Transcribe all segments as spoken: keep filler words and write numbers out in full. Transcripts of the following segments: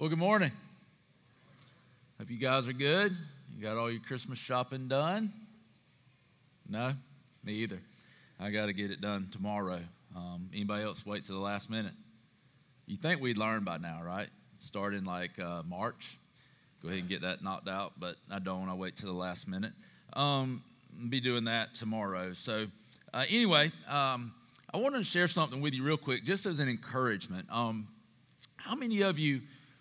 Well, good morning. Hope you guys are good. You got all your Christmas shopping done? No? Me either. I got to get it done tomorrow. Um, anybody else wait till the last minute? You think we'd learn by now, right? Start in like uh, March. Go ahead and get that knocked out, but I don't. I wait till the last minute. Um, be doing that tomorrow. So uh, anyway, um, I wanted to share something with you real quick, just as an encouragement. Um, how many of you,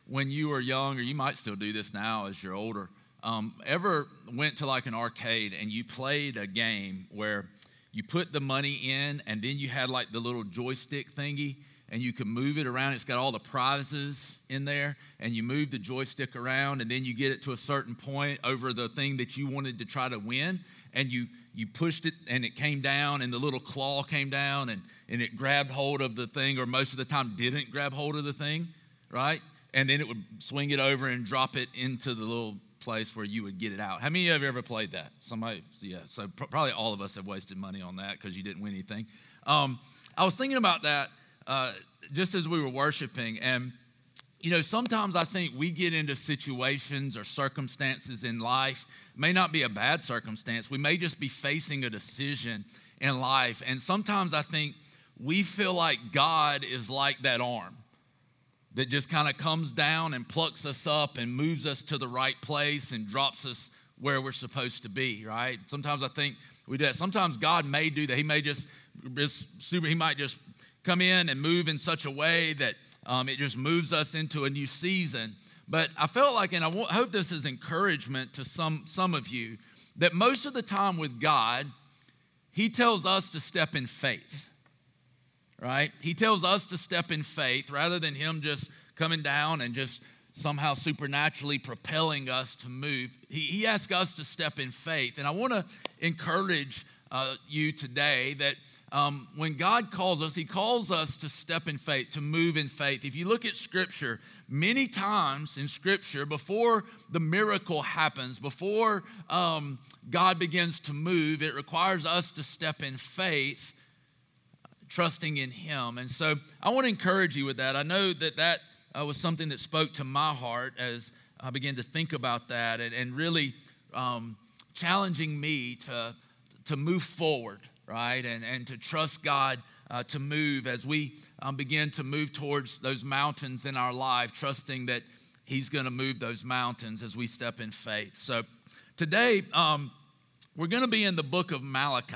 when you were young, or you might still do this now as you're older, um, ever went to like an arcade and you played a game where you put the money in and then you had like the little joystick thingy and you could move it around? It's got all the prizes in there and you move the joystick around and then you get it to a certain point over the thing that you wanted to try to win and you you pushed it and it came down and the little claw came down and, and it grabbed hold of the thing, or most of the time didn't grab hold of the thing, right? And then it would swing it over and drop it into the little place where you would get it out. How many of you have ever played that? Somebody, yeah, so pr- probably all of us have wasted money on that because you didn't win anything. Um, I was thinking about that uh, just as we were worshiping. And, you know, sometimes I think we get into situations or circumstances in life. It may not be a bad circumstance. We may just be facing a decision in life. And sometimes I think we feel like God is like that arm that just kind of comes down and plucks us up and moves us to the right place and drops us where we're supposed to be, right? Sometimes I think we do that. Sometimes God may do that. He may just, just super, he might just come in and move in such a way that um, it just moves us into a new season. But I felt like, and I hope this is encouragement to some, some of you, that most of the time with God, he tells us to step in faith. Right? He tells us to step in faith rather than him just coming down and just somehow supernaturally propelling us to move. He, he asks us to step in faith. And I want to encourage uh, you today that um, when God calls us, he calls us to step in faith, to move in faith. If you look at Scripture, many times in Scripture, before the miracle happens, before um, God begins to move, it requires us to step in faith, trusting in him. And so I want to encourage you with that. I know that that uh, was something that spoke to my heart as I began to think about that and, and really um, challenging me to, to move forward, right? And, and to trust God uh, to move as we um, begin to move towards those mountains in our life, trusting that he's going to move those mountains as we step in faith. So today um, we're going to be in the book of Malachi.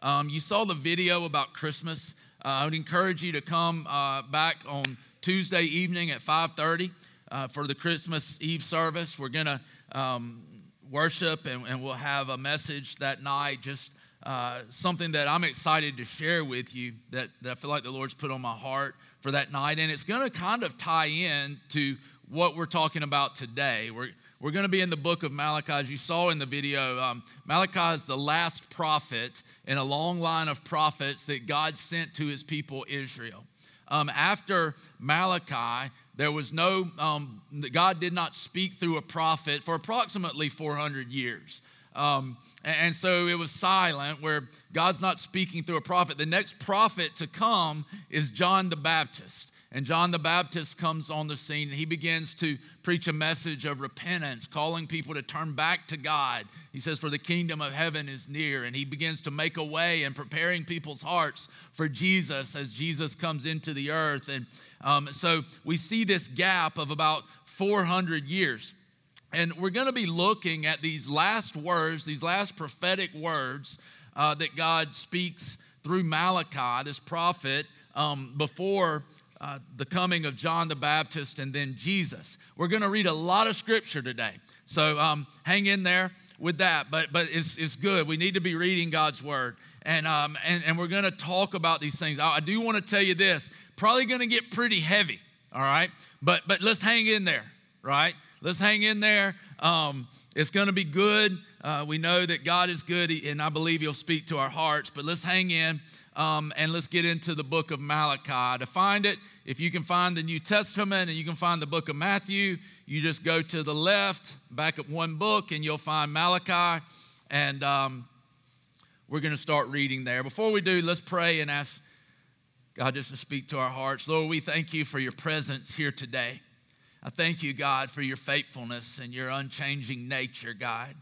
Um, you saw the video about Christmas. Uh, I would encourage you to come uh, back on Tuesday evening at five thirty uh, for the Christmas Eve service. We're going to um, worship and, and we'll have a message that night, just uh, something that I'm excited to share with you that, that I feel like the Lord's put on my heart for that night. And it's going to kind of tie in to what we're talking about today. We're we're going to be in the book of Malachi. As you saw in the video, um, Malachi is the last prophet in a long line of prophets that God sent to his people Israel. Um, after Malachi, there was no, um, God did not speak through a prophet for approximately four hundred years. Um, and so it was silent where God's not speaking through a prophet. The next prophet to come is John the Baptist. And John the Baptist comes on the scene. He begins to preach a message of repentance, calling people to turn back to God. He says, "For the kingdom of heaven is near." And he begins to make a way and preparing people's hearts for Jesus as Jesus comes into the earth. And um, so we see this gap of about four hundred years. And we're going to be looking at these last words, these last prophetic words uh, that God speaks through Malachi, this prophet, um, before Uh, the coming of John the Baptist and then Jesus. We're going to read a lot of scripture today, so um, hang in there with that. But but it's it's good. We need to be reading God's word, and um and, and we're going to talk about these things. I, I do want to tell you this. Probably going to get pretty heavy. All right, but but let's hang in there. Right, let's hang in there. Um, it's going to be good. Uh, we know that God is good, and I believe he'll speak to our hearts. But let's hang in. Um, and let's get into the book of Malachi. To find it, if you can find the New Testament and you can find the book of Matthew, you just go to the left, back up one book, and you'll find Malachi. And um, we're going to start reading there. Before we do, let's pray and ask God just to speak to our hearts. Lord, we thank you for your presence here today. I thank you, God, for your faithfulness and your unchanging nature, God,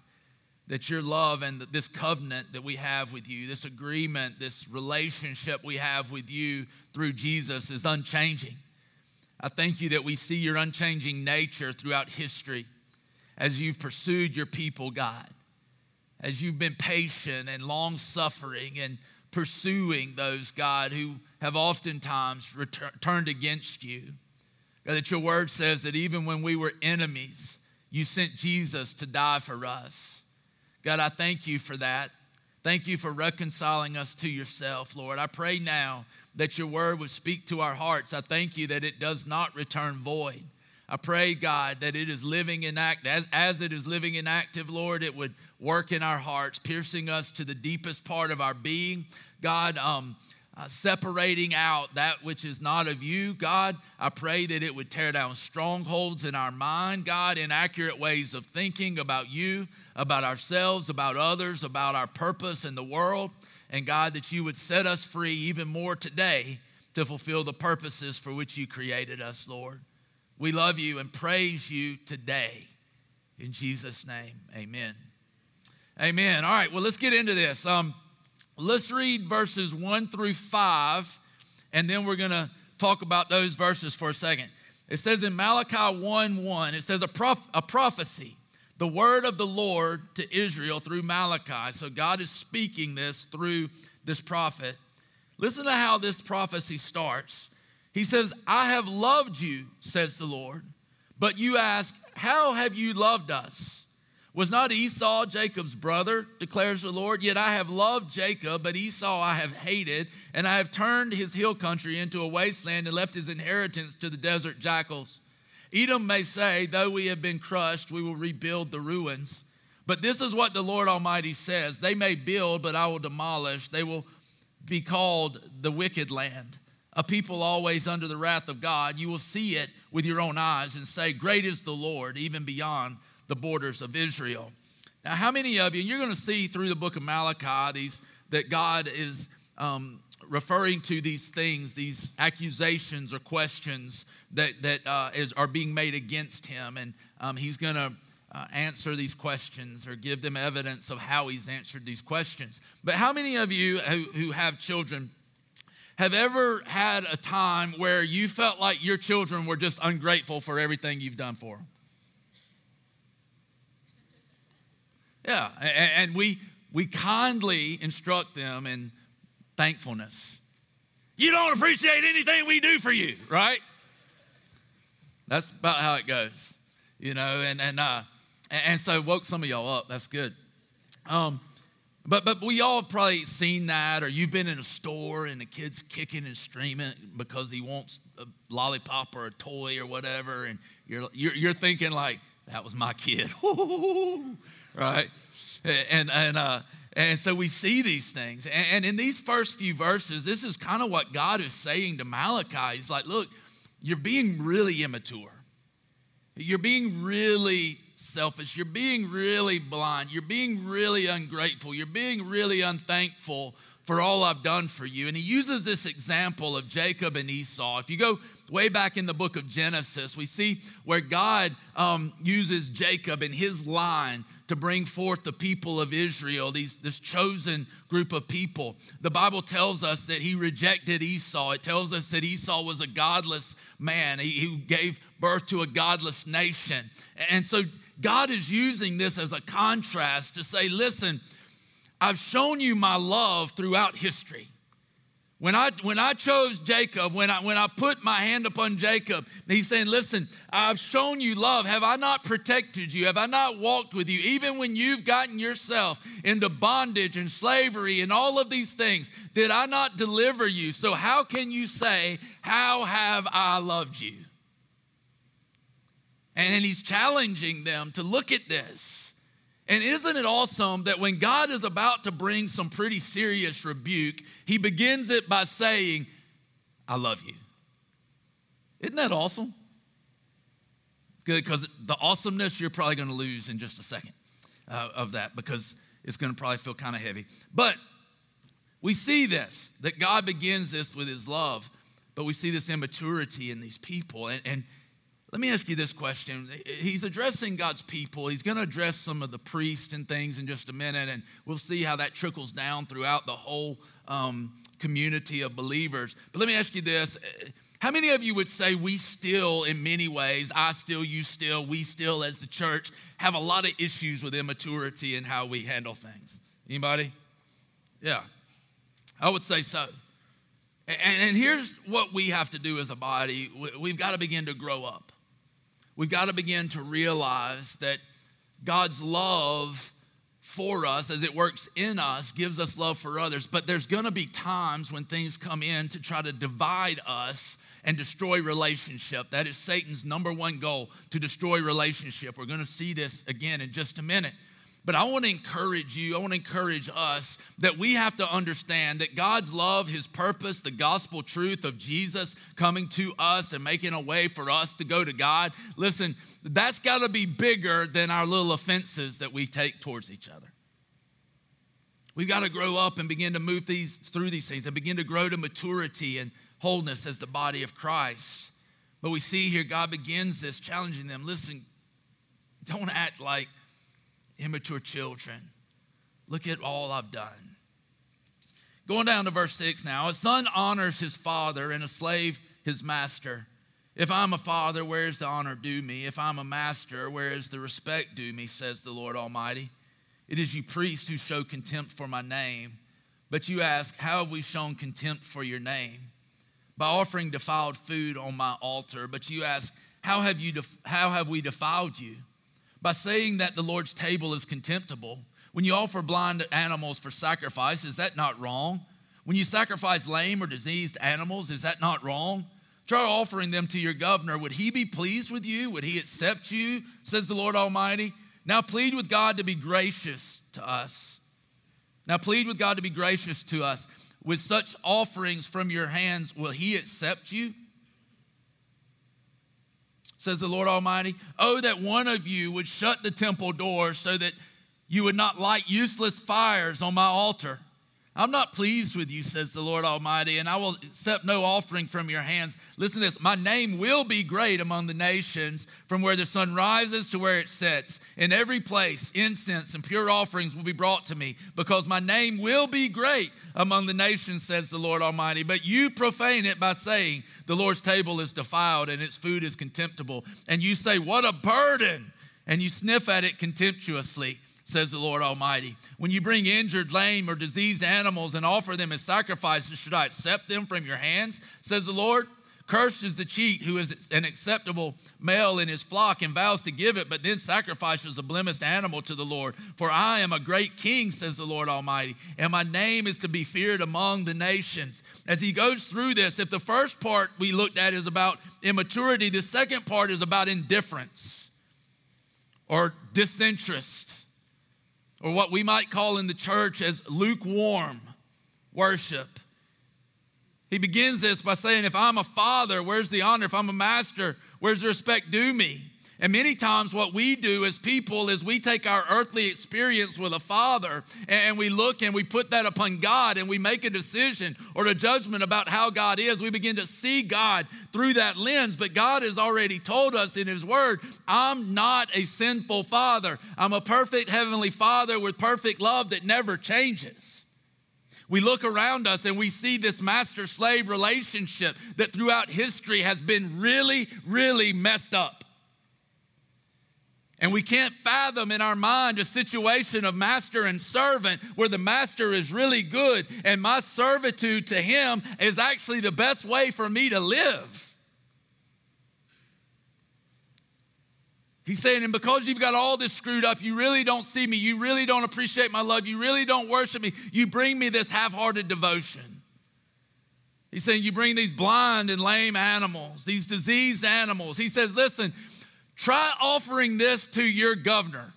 that your love and this covenant that we have with you, this agreement, this relationship we have with you through Jesus is unchanging. I thank you that we see your unchanging nature throughout history as you've pursued your people, God, as you've been patient and long-suffering and pursuing those, God, who have oftentimes retur- turned against you. God, that your word says that even when we were enemies, you sent Jesus to die for us. God, I thank you for that. Thank you for reconciling us to yourself, Lord. I pray now that your word would speak to our hearts. I thank you that it does not return void. I pray, God, that it is living and active. As, as it is living and active, Lord, it would work in our hearts, piercing us to the deepest part of our being. God, um, Uh, separating out that which is not of you, God. I pray that it would tear down strongholds in our mind, God, inaccurate ways of thinking about you, about ourselves, about others, about our purpose in the world. And God, that you would set us free even more today to fulfill the purposes for which you created us, Lord. We love you and praise you today. In Jesus' name, amen. Amen. All right, well, let's get into this. Um, Let's read verses one through five, and then we're going to talk about those verses for a second. It says in Malachi one one, it says a, prof- a prophecy, the word of the Lord to Israel through Malachi. So God is speaking this through this prophet. Listen to how this prophecy starts. He says, I have loved you, says the Lord, but you ask, how have you loved us? Was not Esau Jacob's brother, declares the Lord? Yet I have loved Jacob, but Esau I have hated, and I have turned his hill country into a wasteland and left his inheritance to the desert jackals. Edom may say, though we have been crushed, we will rebuild the ruins. But this is what the Lord Almighty says. They may build, but I will demolish. They will be called the wicked land, a people always under the wrath of God. You will see it with your own eyes and say, great is the Lord, even beyond the borders of Israel. Now, how many of you, and you're going to see through the book of Malachi these that God is um, referring to these things, these accusations or questions that that uh, is are being made against him, and um, he's going to uh, answer these questions or give them evidence of how he's answered these questions. But how many of you who, who have children have ever had a time where you felt like your children were just ungrateful for everything you've done for them? Yeah, and we we kindly instruct them in thankfulness. You don't appreciate anything we do for you, right? That's about how it goes, you know. And and uh, and so woke some of y'all up. That's good. Um, but but we all probably seen that, or you've been in a store and the kid's kicking and screaming because he wants a lollipop or a toy or whatever, and you're you're, you're thinking like, that was my kid. Right? And and uh, and so we see these things. And, and in these first few verses, this is kind of what God is saying to Malachi. He's like, look, you're being really immature. You're being really selfish. You're being really blind. You're being really ungrateful. You're being really unthankful for all I've done for you. And he uses this example of Jacob and Esau. If you go way back in the book of Genesis, we see where God um, uses Jacob and his line to bring forth the people of Israel, these, this chosen group of people. The Bible tells us that he rejected Esau. It tells us that Esau was a godless man. He, he gave birth to a godless nation. And so God is using this as a contrast to say, listen, I've shown you my love throughout history. When I when I chose Jacob, when I when I put my hand upon Jacob, he's saying, listen, I've shown you love. Have I not protected you? Have I not walked with you? Even when you've gotten yourself into bondage and slavery and all of these things, did I not deliver you? So how can you say, how have I loved you? And, and he's challenging them to look at this. And isn't it awesome that when God is about to bring some pretty serious rebuke, he begins it by saying, I love you. Isn't that awesome? Good, because the awesomeness you're probably going to lose in just a second uh, of that, because it's going to probably feel kind of heavy. But we see this, that God begins this with his love, but we see this immaturity in these people. And, and Let me ask you this question. He's addressing God's people. He's going to address some of the priests and things in just a minute, and we'll see how that trickles down throughout the whole um, community of believers. But let me ask you this. How many of you would say we still, in many ways, I still, you still, we still as the church, have a lot of issues with immaturity and how we handle things? Anybody? Yeah, I would say so. And, and here's what we have to do as a body. We've got to begin to grow up. We've got to begin to realize that God's love for us, as it works in us, gives us love for others. But there's going to be times when things come in to try to divide us and destroy relationship. That is Satan's number one goal, to destroy relationship. We're going to see this again in just a minute. But I want to encourage you, I want to encourage us that we have to understand that God's love, his purpose, the gospel truth of Jesus coming to us and making a way for us to go to God. Listen, that's got to be bigger than our little offenses that we take towards each other. We've got to grow up and begin to move these through these things and begin to grow to maturity and wholeness as the body of Christ. But we see here God begins this, challenging them. Listen, don't act like immature children. Look at all I've done. Going down to verse six now. A son honors his father and a slave his master. If I'm a father, where is the honor due me? If I'm a master, where is the respect due me, says the Lord Almighty? It is you priests who show contempt for my name. But you ask, how have we shown contempt for your name? By offering defiled food on my altar. But you ask, how have you def- how have we defiled you? By saying that the Lord's table is contemptible. When you offer blind animals for sacrifice, is that not wrong? When you sacrifice lame or diseased animals, is that not wrong? Try offering them to your governor. Would he be pleased with you? Would he accept you, says the Lord Almighty? Now plead with God to be gracious to us. Now plead with God to be gracious to us. With such offerings from your hands, will he accept you? Says the Lord Almighty. Oh, that one of you would shut the temple door so that you would not light useless fires on my altar. I'm not pleased with you, says the Lord Almighty, and I will accept no offering from your hands. Listen to this. My name will be great among the nations, from where the sun rises to where it sets. In every place, incense and pure offerings will be brought to me, because my name will be great among the nations, says the Lord Almighty. But you profane it by saying, the Lord's table is defiled and its food is contemptible. And you say, what a burden! And you sniff at it contemptuously, says the Lord Almighty. When you bring injured, lame, or diseased animals and offer them as sacrifices, should I accept them from your hands? Says the Lord. Cursed is the cheat who is an acceptable male in his flock and vows to give it, but then sacrifices a blemished animal to the Lord. For I am a great king, says the Lord Almighty, and my name is to be feared among the nations. As he goes through this, if the first part we looked at is about immaturity, the second part is about indifference or disinterest, or what we might call in the church as lukewarm worship. He begins this by saying, if I'm a father, where's the honor? If I'm a master, where's the respect due me? And many times what we do as people is we take our earthly experience with a father and we look and we put that upon God and we make a decision or a judgment about how God is. We begin to see God through that lens, but God has already told us in his word, I'm not a sinful father. I'm a perfect heavenly father with perfect love that never changes. We look around us and we see this master-slave relationship that throughout history has been really, really messed up. And we can't fathom in our mind a situation of master and servant where the master is really good and my servitude to him is actually the best way for me to live. He's saying, and because you've got all this screwed up, you really don't see me, you really don't appreciate my love, you really don't worship me, you bring me this half-hearted devotion. He's saying, you bring these blind and lame animals, these diseased animals. He says, listen, try offering this to your governor.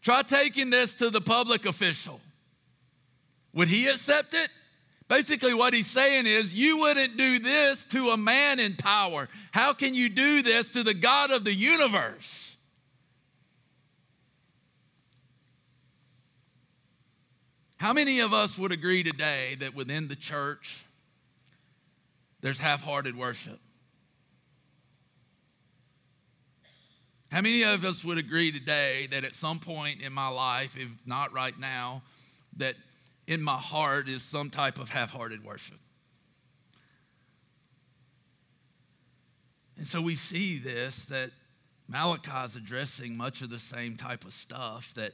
Try taking this to the public official. Would he accept it? Basically what he's saying is, you wouldn't do this to a man in power. How can you do this to the God of the universe? How many of us would agree today that within the church, there's half-hearted worship? How many of us would agree today that at some point in my life, if not right now, that in my heart is some type of half-hearted worship? And so we see this, that Malachi is addressing much of the same type of stuff that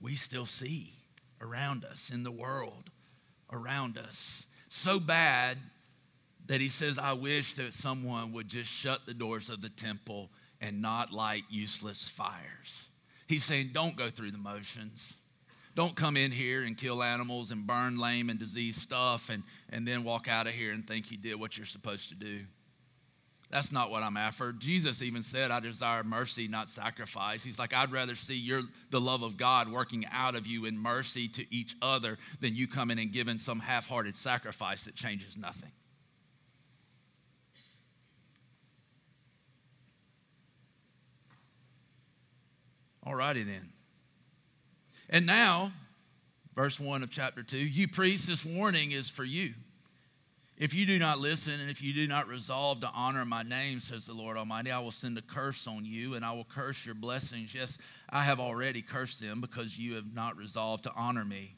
we still see around us, in the world around us. So bad that he says, I wish that someone would just shut the doors of the temple and not light useless fires. He's saying, don't go through the motions. Don't come in here and kill animals and burn lame and diseased stuff and, and then walk out of here and think you did what you're supposed to do. That's not what I'm after. Jesus even said, I desire mercy, not sacrifice. He's like, I'd rather see your, the love of God working out of you in mercy to each other than you coming and giving some half-hearted sacrifice that changes nothing. All righty then. And now, verse one of chapter two, you priests, this warning is for you. If you do not listen and if you do not resolve to honor my name, says the Lord Almighty, I will send a curse on you and I will curse your blessings. Yes, I have already cursed them because you have not resolved to honor me.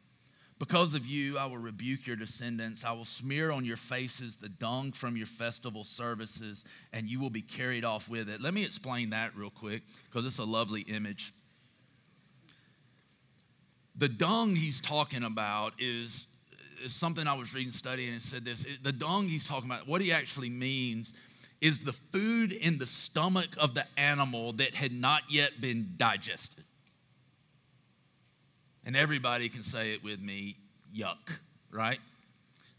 Because of you, I will rebuke your descendants. I will smear on your faces the dung from your festival services and you will be carried off with it. Let me explain that real quick because it's a lovely image. The dung he's talking about is... It's something I was reading, studying, and it said this. The dung he's talking about, what he actually means is the food in the stomach of the animal that had not yet been digested. And everybody can say it with me, yuck, right?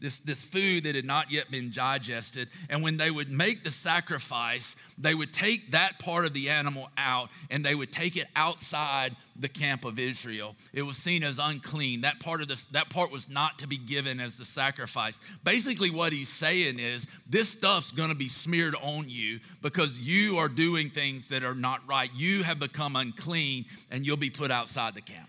This, this food that had not yet been digested. And when they would make the sacrifice, they would take that part of the animal out and they would take it outside the camp of Israel. It was seen as unclean. That part of this, that part was not to be given as the sacrifice. Basically what he's saying is this stuff's going to be smeared on you because you are doing things that are not right. You have become unclean and you'll be put outside the camp.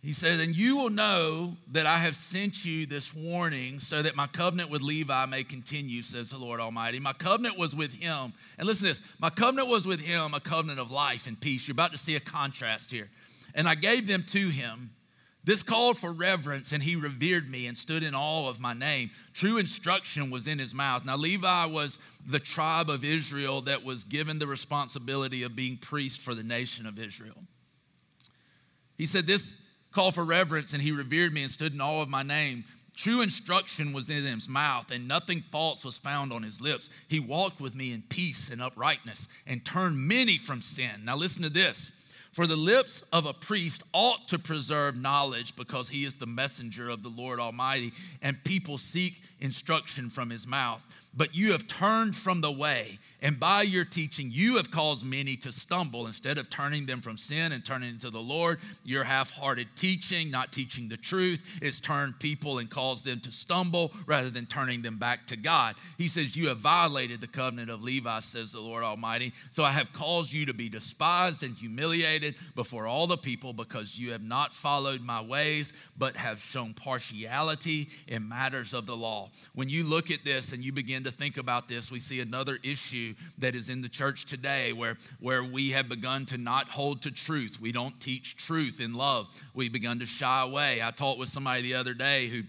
He said, and you will know that I have sent you this warning so that my covenant with Levi may continue, says the Lord Almighty. My covenant was with him. And listen to this. My covenant was with him, a covenant of life and peace. You're about to see a contrast here. And I gave them to him. This called for reverence, and he revered me and stood in awe of my name. True instruction was in his mouth. Now, Levi was the tribe of Israel that was given the responsibility of being priest for the nation of Israel. He said this. Call for reverence, and he revered me and stood in awe of my name. True instruction was in his mouth, and nothing false was found on his lips. He walked with me in peace and uprightness and turned many from sin. Now listen to this. For the lips of a priest ought to preserve knowledge because he is the messenger of the Lord Almighty, and people seek instruction from his mouth. But you have turned from the way, and by your teaching you have caused many to stumble. Instead of turning them from sin and turning to the Lord, your half-hearted teaching, not teaching the truth, has turned people and caused them to stumble rather than turning them back to God. He says, you have violated the covenant of Levi, says the Lord Almighty. So I have caused you to be despised and humiliated before all the people because you have not followed my ways, but have shown partiality in matters of the law. When you look at this and you begin to think about this, we see another issue that is in the church today where, where we have begun to not hold to truth. We don't teach truth in love. We've begun to shy away. I talked with somebody the other day who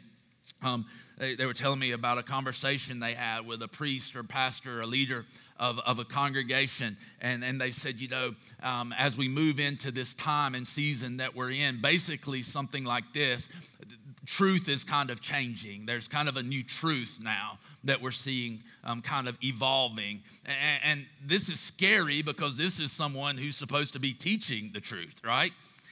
um, they, they were telling me about a conversation they had with a priest or pastor or leader of, of a congregation. And, and they said, you know, um, as we move into this time and season that we're in, basically something like this, truth is kind of changing. There's kind of a new truth now that we're seeing um, kind of evolving. And, and this is scary because this is someone who's supposed to be teaching the truth, right?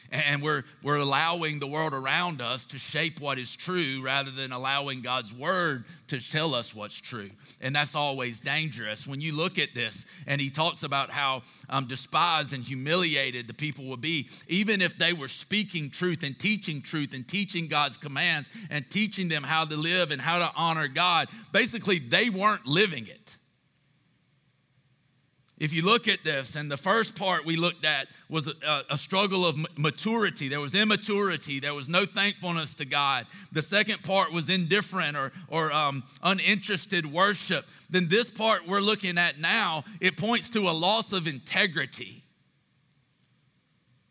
And we're we're allowing the world around us to shape what is true rather than allowing God's word to tell us what's true. And that's always dangerous. When you look at this, and he talks about how um, despised and humiliated the people will be, even if they were speaking truth and teaching truth and teaching God's commands and teaching them how to live and how to honor God, basically they weren't living it. If you look at this, and the first part we looked at was a, a struggle of maturity. There was immaturity. There was no thankfulness to God. The second part was indifferent or, or um, uninterested worship. Then this part we're looking at now, it points to a loss of integrity.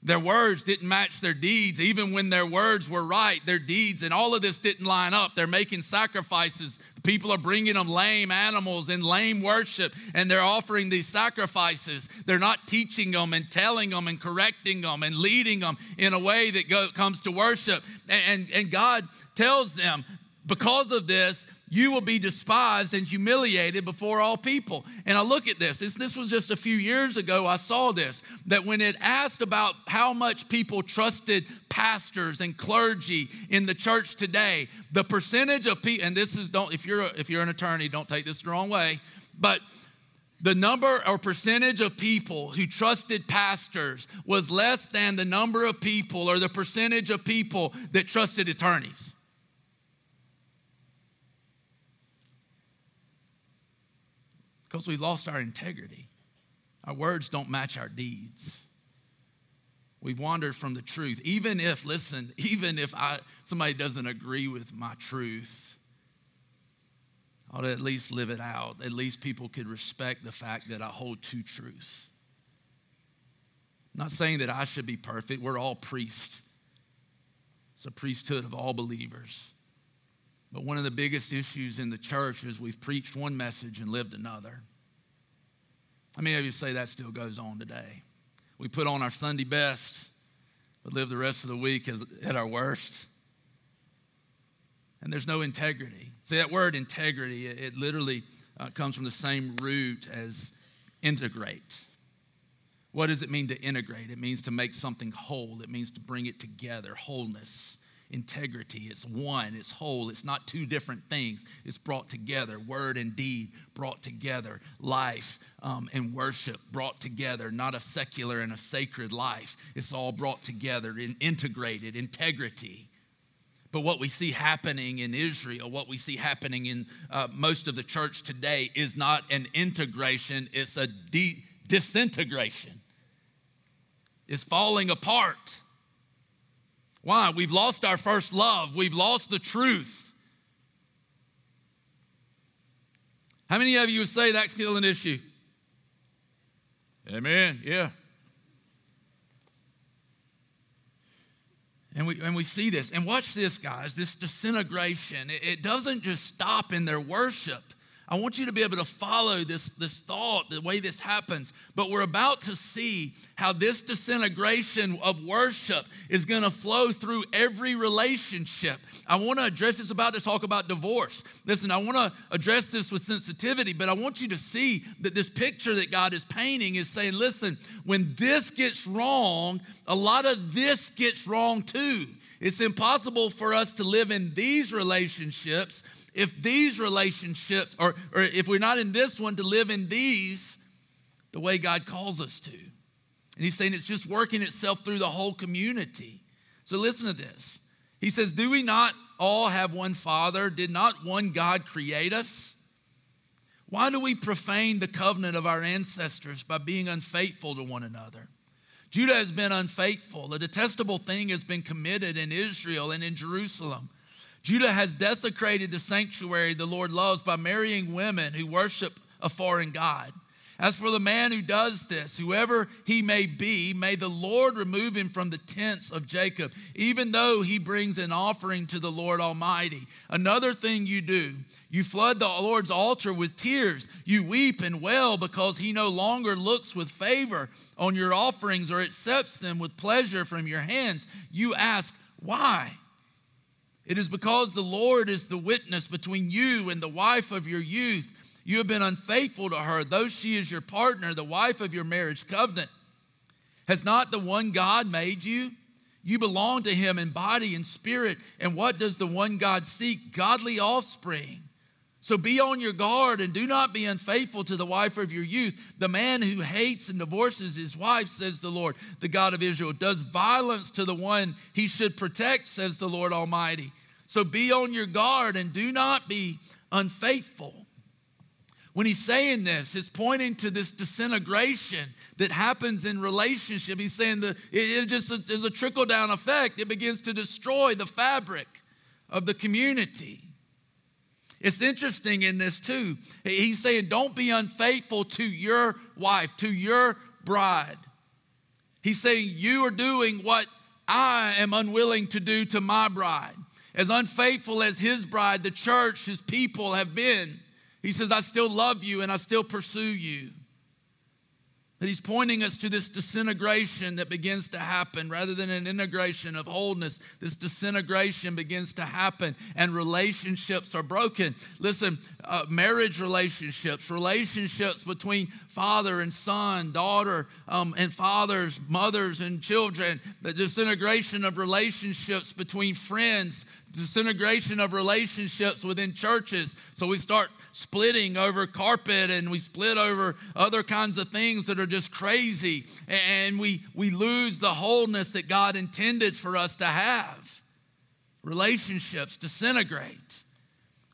Their words didn't match their deeds. Even when their words were right, their deeds and all of this didn't line up. They're making sacrifices. People are bringing them lame animals and lame worship, and they're offering these sacrifices. They're not teaching them and telling them and correcting them and leading them in a way that go, comes to worship. And, and, and God tells them, because of this, you will be despised and humiliated before all people. And I look at this. This, this was just a few years ago I saw this, that when it asked about how much people trusted pastors and clergy in the church today, the percentage of people, and this is, don't if you're, if you're an attorney, don't take this the wrong way, but the number or percentage of people who trusted pastors was less than the number of people or the percentage of people that trusted attorneys. Because we lost our integrity. Our words don't match our deeds. We've wandered from the truth. Even if, listen, even if I somebody doesn't agree with my truth, I ought to at least live it out. At least people could respect the fact that I hold to truth. I'm not saying that I should be perfect. We're all priests. It's a priesthood of all believers. But one of the biggest issues in the church is we've preached one message and lived another. How many of you say that still goes on today? We put on our Sunday best, but live the rest of the week as, at our worst. And there's no integrity. See, that word integrity, it, it literally uh, comes from the same root as integrate. What does it mean to integrate? It means to make something whole. It means to bring it together, wholeness. Integrity, it's one, it's whole, it's not two different things. It's brought together, word and deed brought together, life um, and worship brought together, not a secular and a sacred life. It's all brought together and integrated, integrity. But what we see happening in Israel, what we see happening in uh, most of the church today is not an integration, it's a de- disintegration. It's falling apart. Why? We've lost our first love. We've lost the truth. How many of you would say that's still an issue? Amen. Yeah. And we and we see this. And watch this, guys. This disintegration. It, it doesn't just stop in their worship. I want you to be able to follow this, this thought, the way this happens. But we're about to see how this disintegration of worship is going to flow through every relationship. I want to address this about to talk about divorce. Listen, I want to address this with sensitivity, but I want you to see that this picture that God is painting is saying, listen, when this gets wrong, a lot of this gets wrong too. It's impossible for us to live in these relationships if these relationships, or, or if we're not in this one, to live in these the way God calls us to. And he's saying it's just working itself through the whole community. So listen to this. He says, do we not all have one Father? Did not one God create us? Why do we profane the covenant of our ancestors by being unfaithful to one another? Judah has been unfaithful. A detestable thing has been committed in Israel and in Jerusalem. Judah has desecrated the sanctuary the Lord loves by marrying women who worship a foreign god. As for the man who does this, whoever he may be, may the Lord remove him from the tents of Jacob, even though he brings an offering to the Lord Almighty. Another thing you do, you flood the Lord's altar with tears. You weep and wail because he no longer looks with favor on your offerings or accepts them with pleasure from your hands. You ask, why? It is because the Lord is the witness between you and the wife of your youth. You have been unfaithful to her, though she is your partner, the wife of your marriage covenant. Has not the one God made you? You belong to him in body and spirit. And what does the one God seek? Godly offspring. So be on your guard and do not be unfaithful to the wife of your youth. The man who hates and divorces his wife, says the Lord, the God of Israel, does violence to the one he should protect, says the Lord Almighty. So be on your guard and do not be unfaithful. When he's saying this, it's pointing to this disintegration that happens in relationship. He's saying that it just is a trickle-down effect. It begins to destroy the fabric of the community. It's interesting in this too. He's saying don't be unfaithful to your wife, to your bride. He's saying you are doing what I am unwilling to do to my bride. As unfaithful as his bride, the church, his people have been, he says, I still love you and I still pursue you. But he's pointing us to this disintegration that begins to happen rather than an integration of wholeness. This disintegration begins to happen and relationships are broken. Listen, uh, marriage relationships, relationships between father and son, daughter um, and fathers, mothers and children, the disintegration of relationships between friends, disintegration of relationships within churches. So we start splitting over carpet and we split over other kinds of things that are just crazy. And we, we lose the wholeness that God intended for us to have. Relationships disintegrate.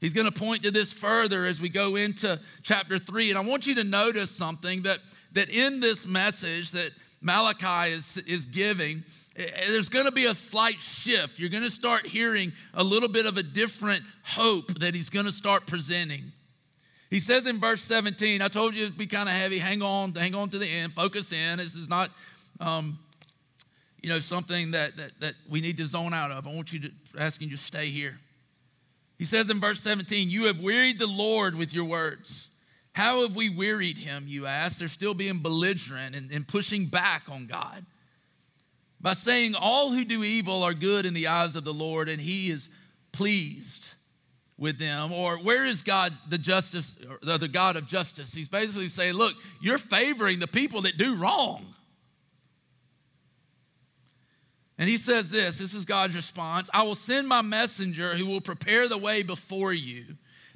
He's going to point to this further as we go into chapter three. And I want you to notice something that, that in this message that Malachi is, is giving, there's going to be a slight shift. You're going to start hearing a little bit of a different hope that he's going to start presenting. He says in verse seventeen, I told you it'd be kind of heavy. Hang on, hang on to the end. Focus in. This is not, um, you know, something that, that that we need to zone out of. I want you to asking you to stay here. He says in verse seventeen, you have wearied the Lord with your words. How have we wearied him, you ask? They're still being belligerent and, and pushing back on God. By saying all who do evil are good in the eyes of the Lord and he is pleased with them. Or where is God, the justice, or the God of justice? He's basically saying, look, you're favoring the people that do wrong. And he says this, this is God's response. I will send my messenger who will prepare the way before you.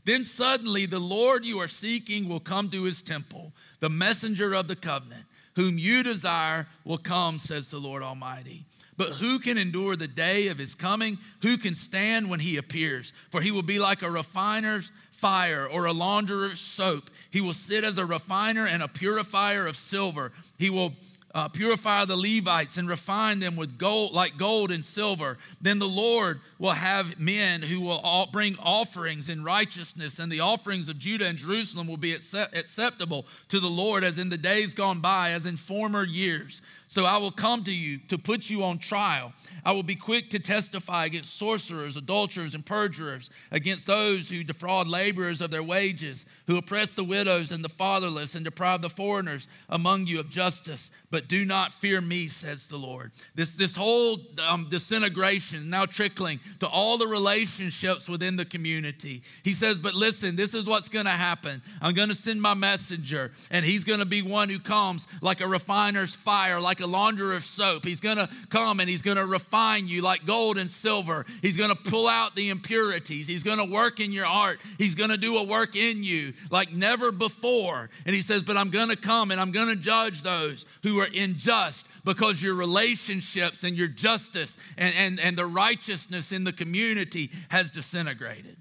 Then suddenly the Lord you are seeking will come to his temple, the messenger of the covenant. Whom you desire will come, says the Lord Almighty. But who can endure the day of his coming? Who can stand when he appears? For he will be like a refiner's fire or a launderer's soap. He will sit as a refiner and a purifier of silver. He will uh, purify the Levites and refine them with gold, like gold and silver. Then the Lord will have men who will all bring offerings in righteousness, and the offerings of Judah and Jerusalem will be accept- acceptable to the Lord as in the days gone by, as in former years. So I will come to you to put you on trial. I will be quick to testify against sorcerers, adulterers, and perjurers, against those who defraud laborers of their wages, who oppress the widows and the fatherless and deprive the foreigners among you of justice. But do not fear me, says the Lord. This, this whole um, disintegration now trickling to all the relationships within the community. He says, but listen, this is what's going to happen. I'm going to send my messenger, and he's going to be one who comes like a refiner's fire, like a launderer's soap. He's going to come and he's going to refine you like gold and silver. He's going to pull out the impurities. He's going to work in your heart. He's going to do a work in you like never before. And he says, but I'm going to come and I'm going to judge those who are unjust, because your relationships and your justice and, and, and the righteousness in the community has disintegrated.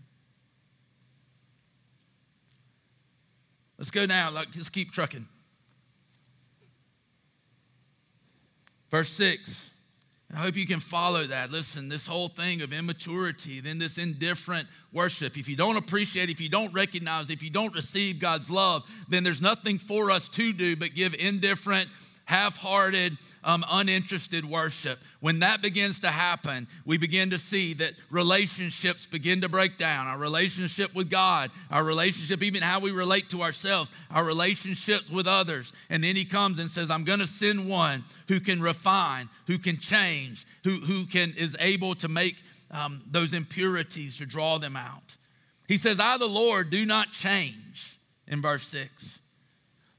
Let's go now. Let's keep trucking. Verse six. I hope you can follow that. Listen, this whole thing of immaturity, then this indifferent worship. If you don't appreciate, if you don't recognize, if you don't receive God's love, then there's nothing for us to do but give indifferent, half-hearted, um, uninterested worship. When that begins to happen, we begin to see that relationships begin to break down. Our relationship with God, our relationship, even how we relate to ourselves, our relationships with others. And then he comes and says, I'm going to send one who can refine, who can change, who, who can is able to make um, those impurities, to draw them out. He says, I, the Lord, do not change, in verse six.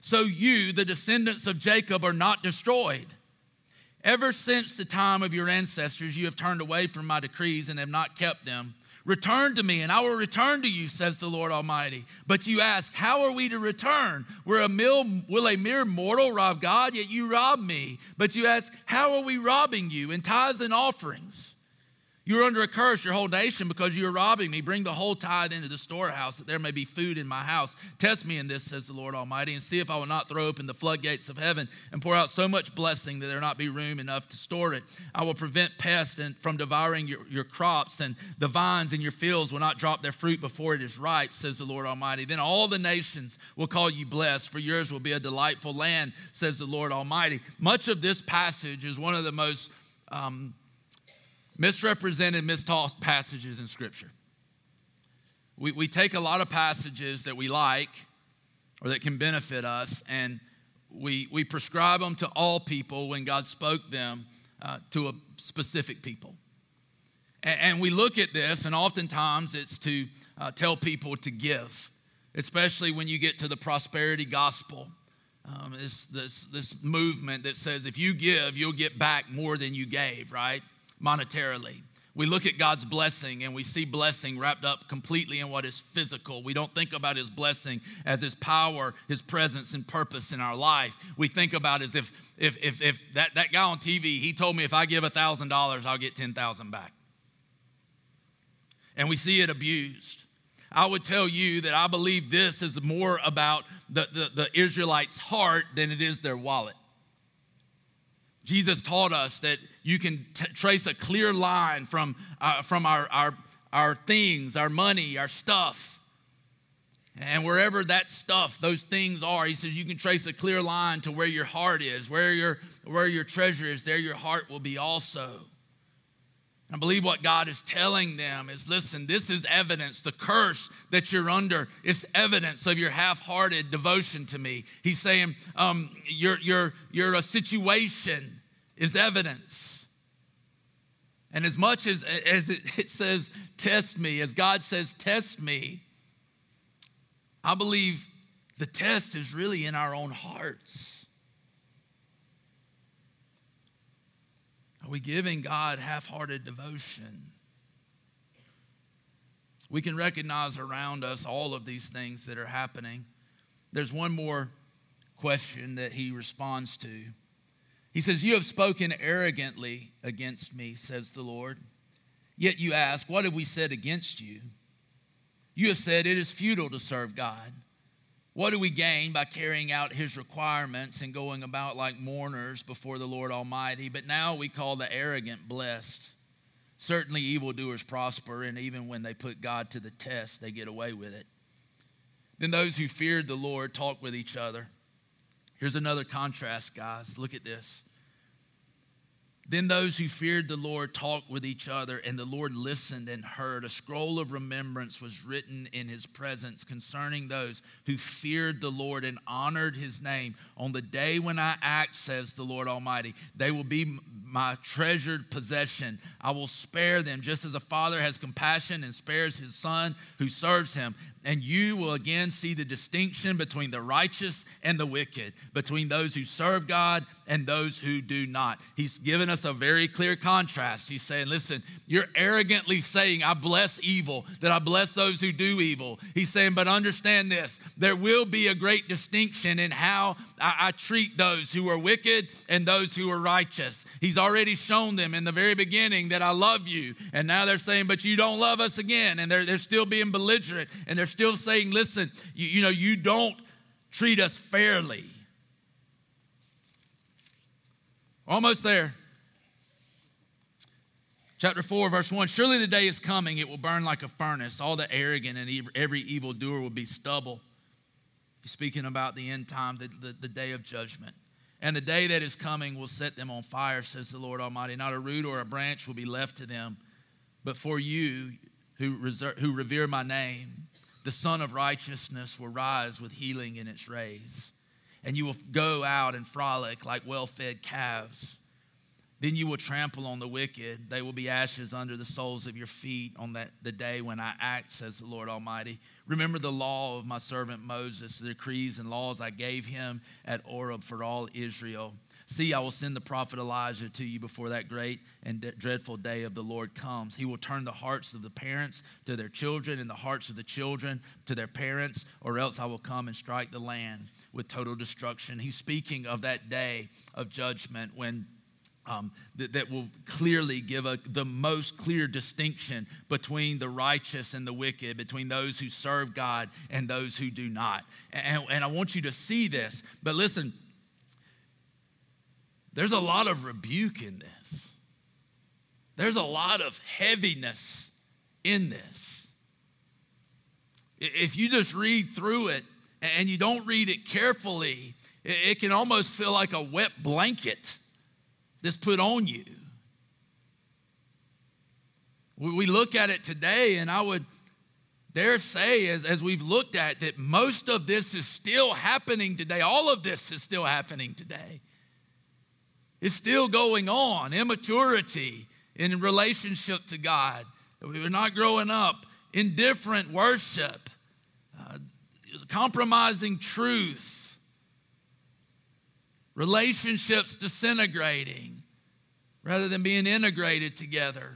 So you, the descendants of Jacob, are not destroyed. Ever since the time of your ancestors, you have turned away from my decrees and have not kept them. Return to me, and I will return to you, says the Lord Almighty. But you ask, how are we to return? Will a mere mortal rob God? Yet you rob me. But you ask, how are we robbing you? In tithes and offerings. You're under a curse, your whole nation, because you're robbing me. Bring the whole tithe into the storehouse, that there may be food in my house. Test me in this, says the Lord Almighty, and see if I will not throw open the floodgates of heaven and pour out so much blessing that there not be room enough to store it. I will prevent pests and from devouring your, your crops, and the vines in your fields will not drop their fruit before it is ripe, says the Lord Almighty. Then all the nations will call you blessed, for yours will be a delightful land, says the Lord Almighty. Much of this passage is one of the most um, misrepresented, mistaught passages in Scripture. We we take a lot of passages that we like or that can benefit us, and we we prescribe them to all people when God spoke them uh, to a specific people. And, and we look at this, and oftentimes it's to uh, tell people to give, especially when you get to the prosperity gospel. Um, it's this this movement that says if you give, you'll get back more than you gave, right? Monetarily. We look at God's blessing and we see blessing wrapped up completely in what is physical. We don't think about his blessing as his power, his presence and purpose in our life. We think about as if if if if that, that guy on T V, he told me if I give one thousand dollars, I'll get ten thousand dollars back. And we see it abused. I would tell you that I believe this is more about the, the, the Israelites' heart than it is their wallet. Jesus taught us that you can t- trace a clear line from, uh, from our, our, our things, our money, our stuff. And wherever that stuff, those things are, he says you can trace a clear line to where your heart is. Where your, where your treasure is, there your heart will be also. I believe what God is telling them is, listen, this is evidence. The curse that you're under is evidence of your half-hearted devotion to me. He's saying um, your, your, your situation is evidence. And as much as, as it, it says, test me, as God says, test me, I believe the test is really in our own hearts. Are we giving God half-hearted devotion? We can recognize around us all of these things that are happening. There's one more question that he responds to. He says, "You have spoken arrogantly against me, says the Lord. Yet you ask, what have we said against you? You have said it is futile to serve God. What do we gain by carrying out his requirements and going about like mourners before the Lord Almighty? But now we call the arrogant blessed. Certainly evildoers prosper, and even when they put God to the test, they get away with it. Then those who feared the Lord talked with each other." Here's another contrast, guys. Look at this. "Then those who feared the Lord talked with each other, and the Lord listened and heard. A scroll of remembrance was written in his presence concerning those who feared the Lord and honored his name. On the day when I act, says the Lord Almighty, they will be my treasured possession. I will spare them, just as a father has compassion and spares his son who serves him. And you will again see the distinction between the righteous and the wicked, between those who serve God and those who do not." He's given us a very clear contrast. He's saying, listen, you're arrogantly saying, I bless evil, that I bless those who do evil. He's saying, but understand this, there will be a great distinction in how I, I treat those who are wicked and those who are righteous. He's already shown them in the very beginning that I love you. And now they're saying, but you don't love us again. And they're, they're still being belligerent, and they're still saying, listen, you, you know, you don't treat us fairly. Almost there. Chapter four, verse one, "Surely the day is coming, it will burn like a furnace. All the arrogant and every evildoer will be stubble." He's speaking about the end time, the, the, the day of judgment. "And the day that is coming will set them on fire, says the Lord Almighty. Not a root or a branch will be left to them. But for you who, reserve, who revere my name, the sun of righteousness will rise with healing in its rays, and you will go out and frolic like well-fed calves. Then you will trample on the wicked. They will be ashes under the soles of your feet on that the day when I act, says the Lord Almighty. Remember the law of my servant Moses, the decrees and laws I gave him at Oreb for all Israel. See, I will send the prophet Elijah to you before that great and de- dreadful day of the Lord comes. He will turn the hearts of the parents to their children and the hearts of the children to their parents, or else I will come and strike the land with total destruction." He's speaking of that day of judgment when Um, that, that will clearly give a, the most clear distinction between the righteous and the wicked, between those who serve God and those who do not. And, and I want you to see this. But listen, there's a lot of rebuke in this. There's a lot of heaviness in this. If you just read through it and you don't read it carefully, it, it can almost feel like a wet blanket that's put on you. We look at it today, and I would dare say, as, as we've looked at, that most of this is still happening today. All of this is still happening today. It's still going on. Immaturity in relationship to God. We're not growing up. Indifferent worship. Uh, compromising truth. Relationships disintegrating rather than being integrated together.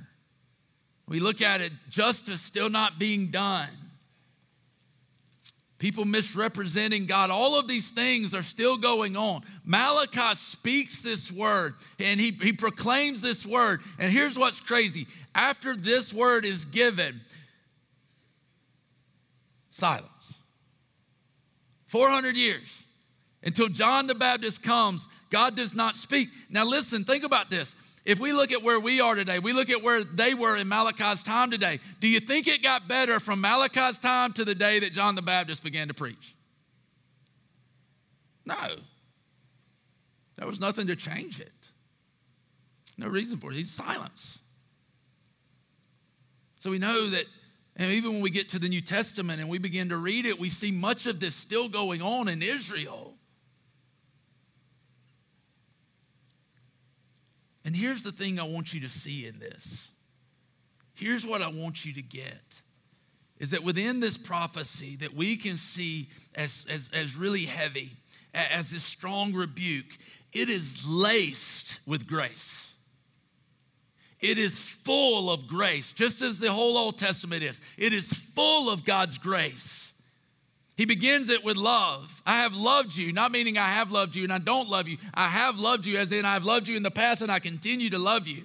We look at it, justice still not being done. People misrepresenting God. All of these things are still going on. Malachi speaks this word and he, he proclaims this word. And here's what's crazy. After this word is given, silence. four hundred years. Until John the Baptist comes, God does not speak. Now listen, think about this. If we look at where we are today, we look at where they were in Malachi's time today. Do you think it got better from Malachi's time to the day that John the Baptist began to preach? No. There was nothing to change it. No reason for it. He's silence. So we know that. And even when we get to the New Testament and we begin to read it, we see much of this still going on in Israel. And here's the thing I want you to see in this. Here's what I want you to get, is that within this prophecy that we can see as, as, as really heavy, as this strong rebuke, it is laced with grace. It is full of grace, just as the whole Old Testament is. It is full of God's grace. He begins it with love. I have loved you, not meaning I have loved you and I don't love you. I have loved you as in I've loved you in the past and I continue to love you.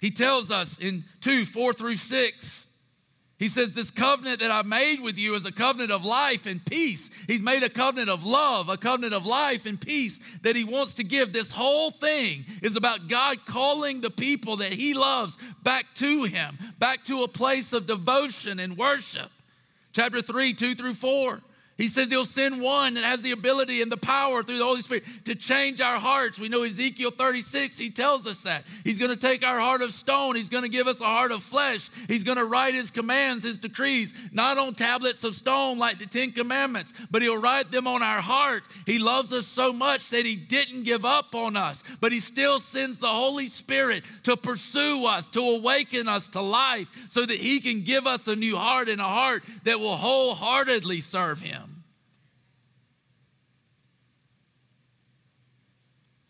He tells us in two, four through six, he says, this covenant that I made with you is a covenant of life and peace. He's made a covenant of love, a covenant of life and peace that he wants to give. This whole thing is about God calling the people that he loves back to him, back to a place of devotion and worship. Chapter three, two through four. He says he'll send one that has the ability and the power through the Holy Spirit to change our hearts. We know Ezekiel thirty-six, he tells us that. He's going to take our heart of stone. He's going to give us a heart of flesh. He's going to write his commands, his decrees, not on tablets of stone like the Ten Commandments, but he'll write them on our heart. He loves us so much that he didn't give up on us, but he still sends the Holy Spirit to pursue us, to awaken us to life so that he can give us a new heart and a heart that will wholeheartedly serve him.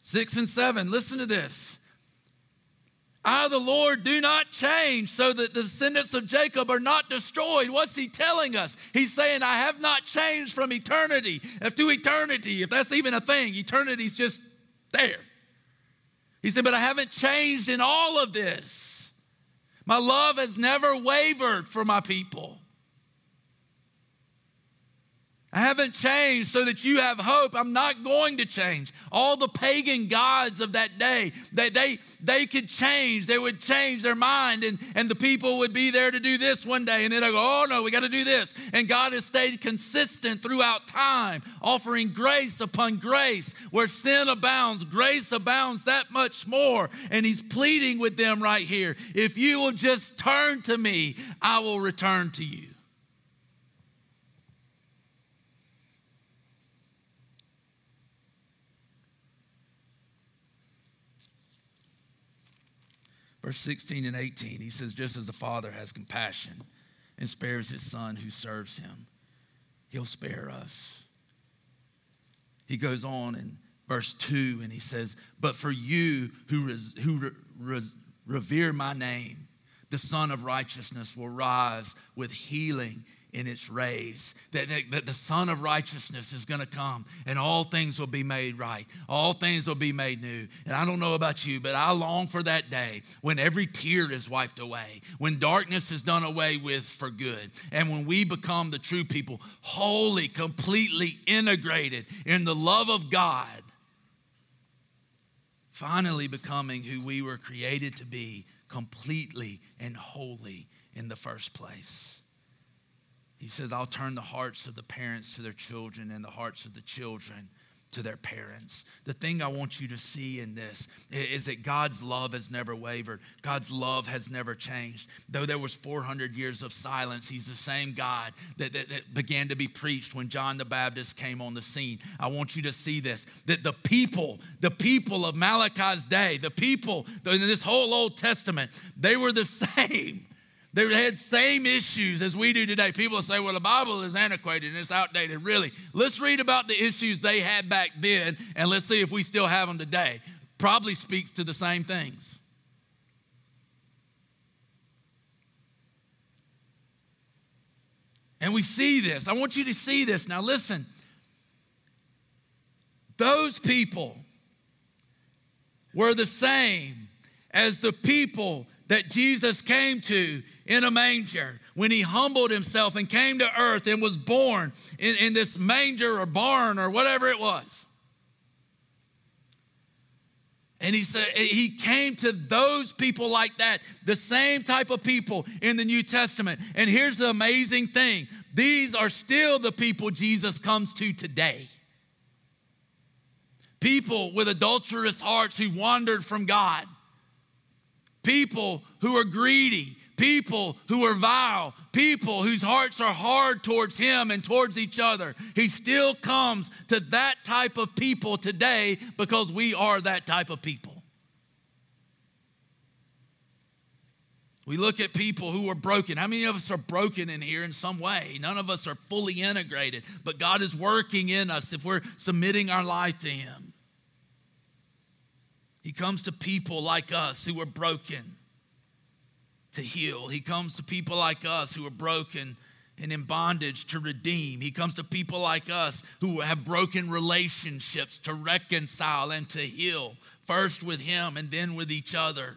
Six and seven, listen to this. I, the Lord, do not change so that the descendants of Jacob are not destroyed. What's he telling us? He's saying, I have not changed from eternity to eternity, if that's even a thing. Eternity's just there. He said, but I haven't changed in all of this. My love has never wavered for my people. I haven't changed so that you have hope. I'm not going to change. All the pagan gods of that day, they, they, they could change. They would change their mind, and, and the people would be there to do this one day, and then they go, oh, no, we got to do this. And God has stayed consistent throughout time, offering grace upon grace. Where sin abounds, grace abounds that much more. And he's pleading with them right here. If you will just turn to me, I will return to you. Verse sixteen and eighteen, he says, just as the father has compassion and spares his son who serves him, he'll spare us. He goes on in verse two and he says, but for you who, res- who re- res- revere my name, the Son of Righteousness will rise with healing in its rays, that, that the Son of Righteousness is going to come and all things will be made right. All things will be made new. And I don't know about you, but I long for that day when every tear is wiped away, when darkness is done away with for good, and when we become the true people, wholly, completely integrated in the love of God, finally becoming who we were created to be, completely and wholly in the first place. He says, I'll turn the hearts of the parents to their children and the hearts of the children to their parents. The thing I want you to see in this is that God's love has never wavered. God's love has never changed. Though there was four hundred years of silence, he's the same God that, that, that began to be preached when John the Baptist came on the scene. I want you to see this, that the people, the people of Malachi's day, the people in this whole Old Testament, they were the same. They had same issues as we do today. People say, well, the Bible is antiquated and it's outdated. Really, let's read about the issues they had back then and let's see if we still have them today. Probably speaks to the same things. And we see this. I want you to see this. Now listen, those people were the same as the people that Jesus came to in a manger when he humbled himself and came to earth and was born in, in this manger or barn or whatever it was. And he said he came to those people like that, the same type of people in the New Testament. And here's the amazing thing. These are still the people Jesus comes to today. People with adulterous hearts who wandered from God. People who are greedy, people who are vile, people whose hearts are hard towards him and towards each other. He still comes to that type of people today because we are that type of people. We look at people who are broken. How many of us are broken in here in some way? None of us are fully integrated, but God is working in us if we're submitting our life to him. He comes to people like us who are broken to heal. He comes to people like us who are broken and in bondage to redeem. He comes to people like us who have broken relationships to reconcile and to heal, first with him and then with each other.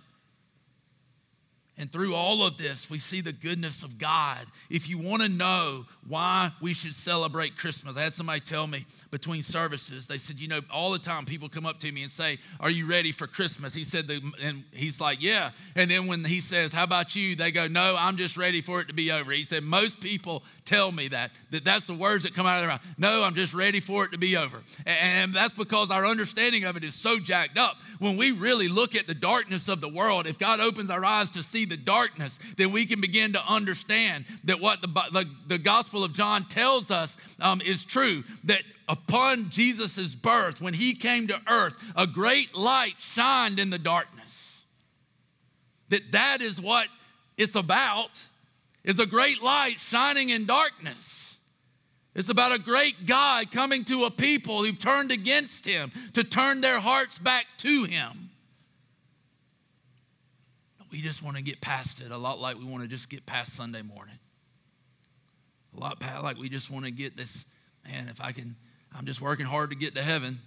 And through all of this, we see the goodness of God. If you want to know why we should celebrate Christmas, I had somebody tell me between services, they said, you know, all the time people come up to me and say, are you ready for Christmas? He said, the, and he's like, yeah. And then when he says, how about you? They go, no, I'm just ready for it to be over. He said, most people tell me that, that that's the words that come out of their mouth. No, I'm just ready for it to be over. And that's because our understanding of it is so jacked up. When we really look at the darkness of the world, if God opens our eyes to see the darkness, then we can begin to understand that what the, the, the Gospel of John tells us um, is true, that upon Jesus's birth, when he came to earth, a great light shined in the darkness. That that is what it's about, is a great light shining in darkness. It's about a great God coming to a people who've turned against him to turn their hearts back to him. We just want to get past it a lot like we want to just get past Sunday morning. A lot like we just want to get this, man, if I can, I'm just working hard to get to heaven.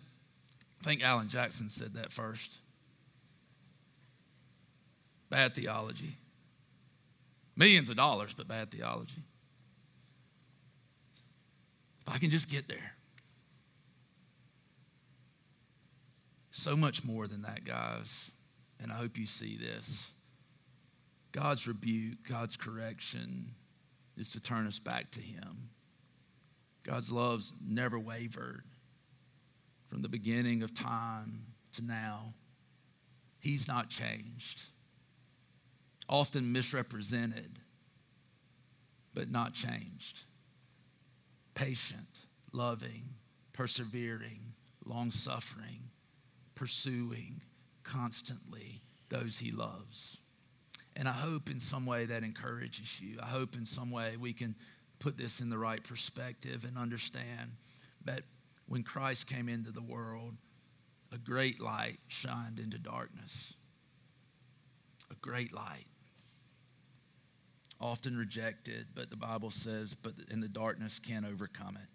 I think Alan Jackson said that first. Bad theology. Millions of dollars, but bad theology. If I can just get there. So much more than that, guys. And I hope you see this. God's rebuke, God's correction is to turn us back to him. God's love's never wavered from the beginning of time to now. He's not changed. Often misrepresented, but not changed. Patient, loving, persevering, long-suffering, pursuing constantly those he loves. And I hope in some way that encourages you. I hope in some way we can put this in the right perspective and understand that when Christ came into the world, a great light shined into darkness. A great light. often rejected, but the Bible says, but in the darkness can't overcome it.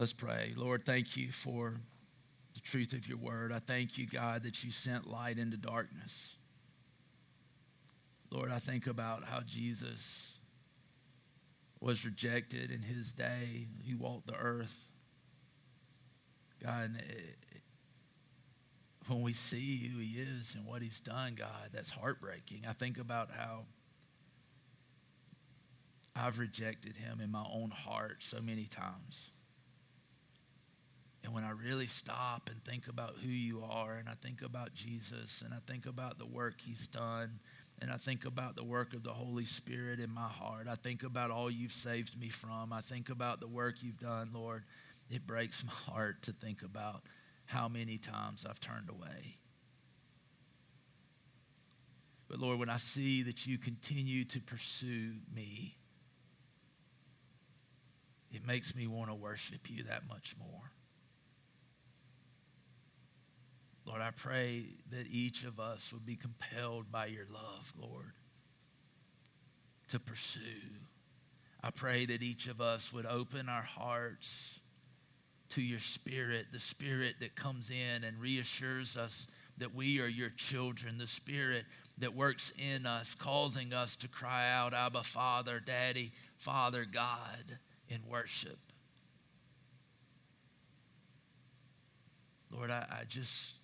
Let's pray. Lord, thank you for the truth of your word. I thank you, God, that you sent light into darkness. Lord, I think about how Jesus was rejected in his day. He walked the earth. God, and it, when we see who he is and what he's done, God, that's heartbreaking. I think about how I've rejected him in my own heart so many times. And when I really stop and think about who you are, and I think about Jesus, and I think about the work he's done, and I think about the work of the Holy Spirit in my heart, I think about all you've saved me from, I think about the work you've done, Lord, it breaks my heart to think about how many times I've turned away. But Lord, when I see that you continue to pursue me, it makes me want to worship you that much more. Lord, I pray that each of us would be compelled by your love, Lord, to pursue. I pray that each of us would open our hearts to your spirit, the spirit that comes in and reassures us that we are your children, the spirit that works in us, causing us to cry out, Abba, Father, Daddy, Father, God, in worship. Lord, I, I just...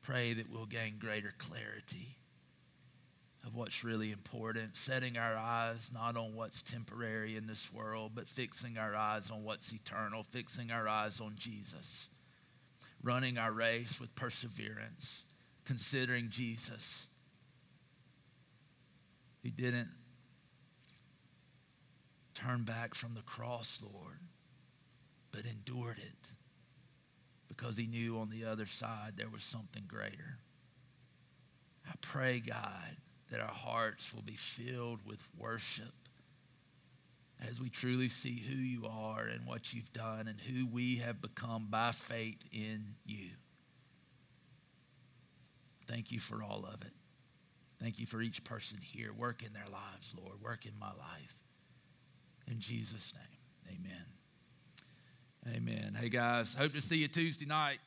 pray that we'll gain greater clarity of what's really important, setting our eyes not on what's temporary in this world, but fixing our eyes on what's eternal, fixing our eyes on Jesus, running our race with perseverance, considering Jesus, who didn't turn back from the cross, Lord, but endured it, because he knew on the other side there was something greater. I pray, God, that our hearts will be filled with worship as we truly see who you are and what you've done and who we have become by faith in you. Thank you for all of it. Thank you for each person here. Work in their lives, Lord. Work in my life. In Jesus' name, amen. Amen. Hey, guys, hope to see you Tuesday night.